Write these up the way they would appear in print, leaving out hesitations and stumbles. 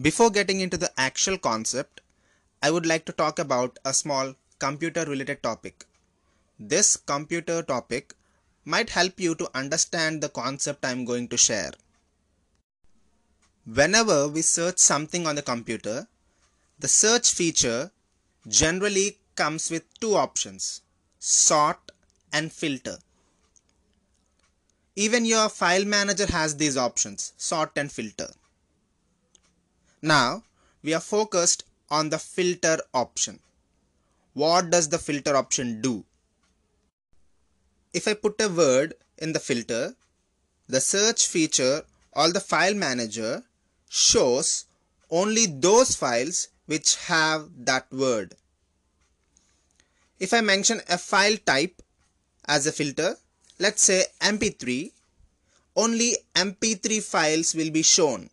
Before getting into the actual concept, I would like to talk about a small computer-related topic. This computer topic might help you to understand the concept I am going to share. Whenever we search something on the computer, the search feature generally comes with two options, sort and filter. Even your file manager has these options, sort and filter. Now, we are focused on the filter option. What does the filter option do? If I put a word in the filter, the search feature or the file manager shows only those files which have that word. If I mention a file type as a filter, let's say MP3, only MP3 files will be shown.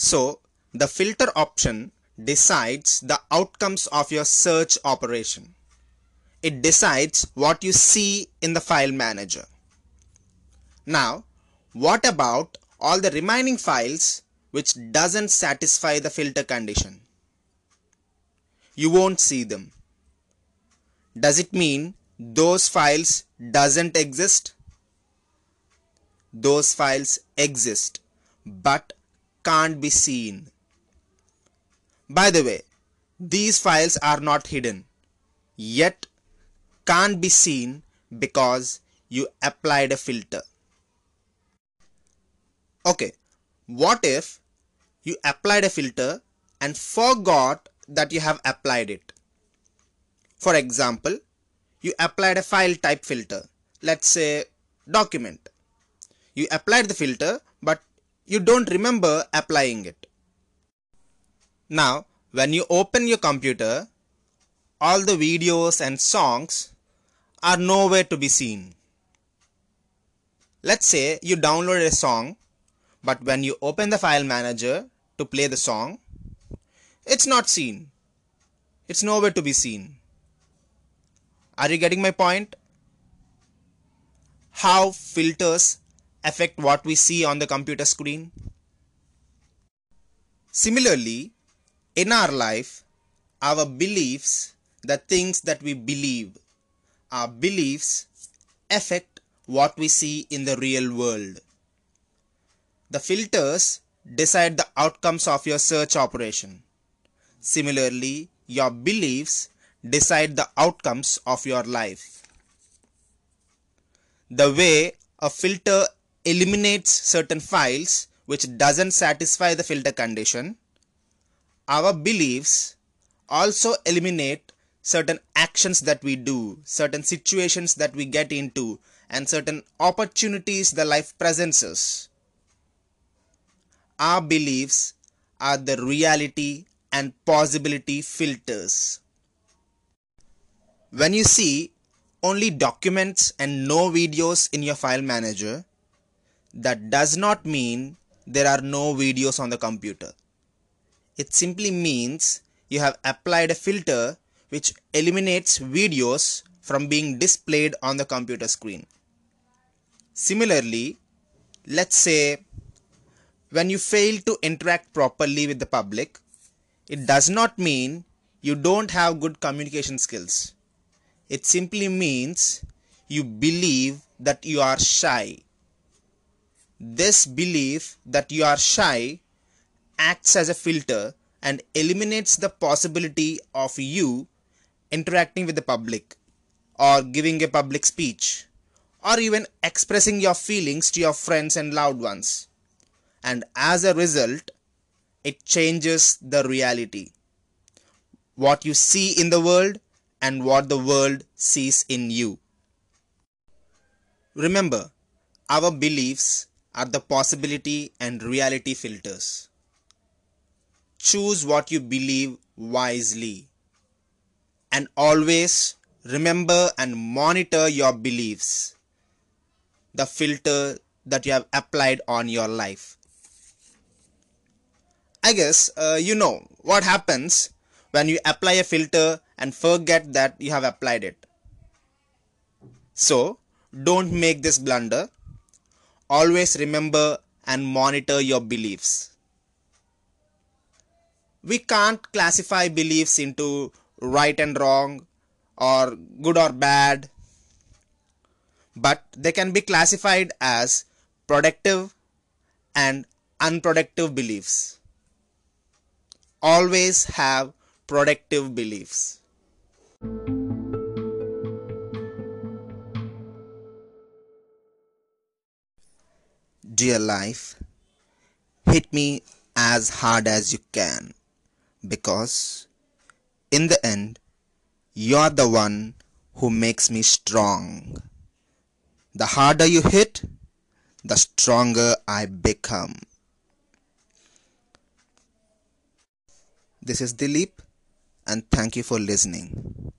So, the filter option decides the outcomes of your search operation. It decides what you see in the file manager. Now, what about all the remaining files which doesn't satisfy the filter condition? You won't see them. Does it mean those files doesn't exist? Those files exist, but can't be seen. By the way, these files are not hidden, yet can't be seen because you applied a filter. Okay, what if you applied a filter and forgot that you have applied it? For example, you applied a file type filter, let's say document. You applied the filter, but you don't remember applying it. Now, when you open your computer, all the videos and songs are nowhere to be seen. Let's say you download a song, but when you open the file manager to play the song, it's not seen. It's nowhere to be seen. Are you getting my point? How filters affect what we see on the computer screen? Similarly, in our life, our beliefs, the things that we believe, our beliefs affect what we see in the real world. The filters decide the outcomes of your search operation. Similarly, your beliefs decide the outcomes of your life. The way a filter eliminates certain files which doesn't satisfy the filter condition, our beliefs also eliminate certain actions that we do, certain situations that we get into, and certain opportunities the life presents us. Our beliefs are the reality and possibility filters. When you see only documents and no videos in your file manager, that does not mean there are no videos on the computer. It simply means you have applied a filter which eliminates videos from being displayed on the computer screen. Similarly, let's say when you fail to interact properly with the public, it does not mean you don't have good communication skills. It simply means you believe that you are shy. This belief that you are shy acts as a filter and eliminates the possibility of you interacting with the public or giving a public speech or even expressing your feelings to your friends and loved ones. And as a result, it changes the reality. What you see in the world and what the world sees in you. Remember, our beliefs are the possibility and reality filters. Choose what you believe wisely. And always remember and monitor your beliefs, the filter that you have applied on your life. I guess you know what happens when you apply a filter and forget that you have applied it. So, don't make this blunder. Always remember and monitor your beliefs. we can't classify beliefs into right and wrong or good or bad, but they can be classified as productive and unproductive beliefs. Always have productive beliefs. Dear life, hit me as hard as you can, because in the end, you're the one who makes me strong. The harder you hit, the stronger I become. This is Dilip, and thank you for listening.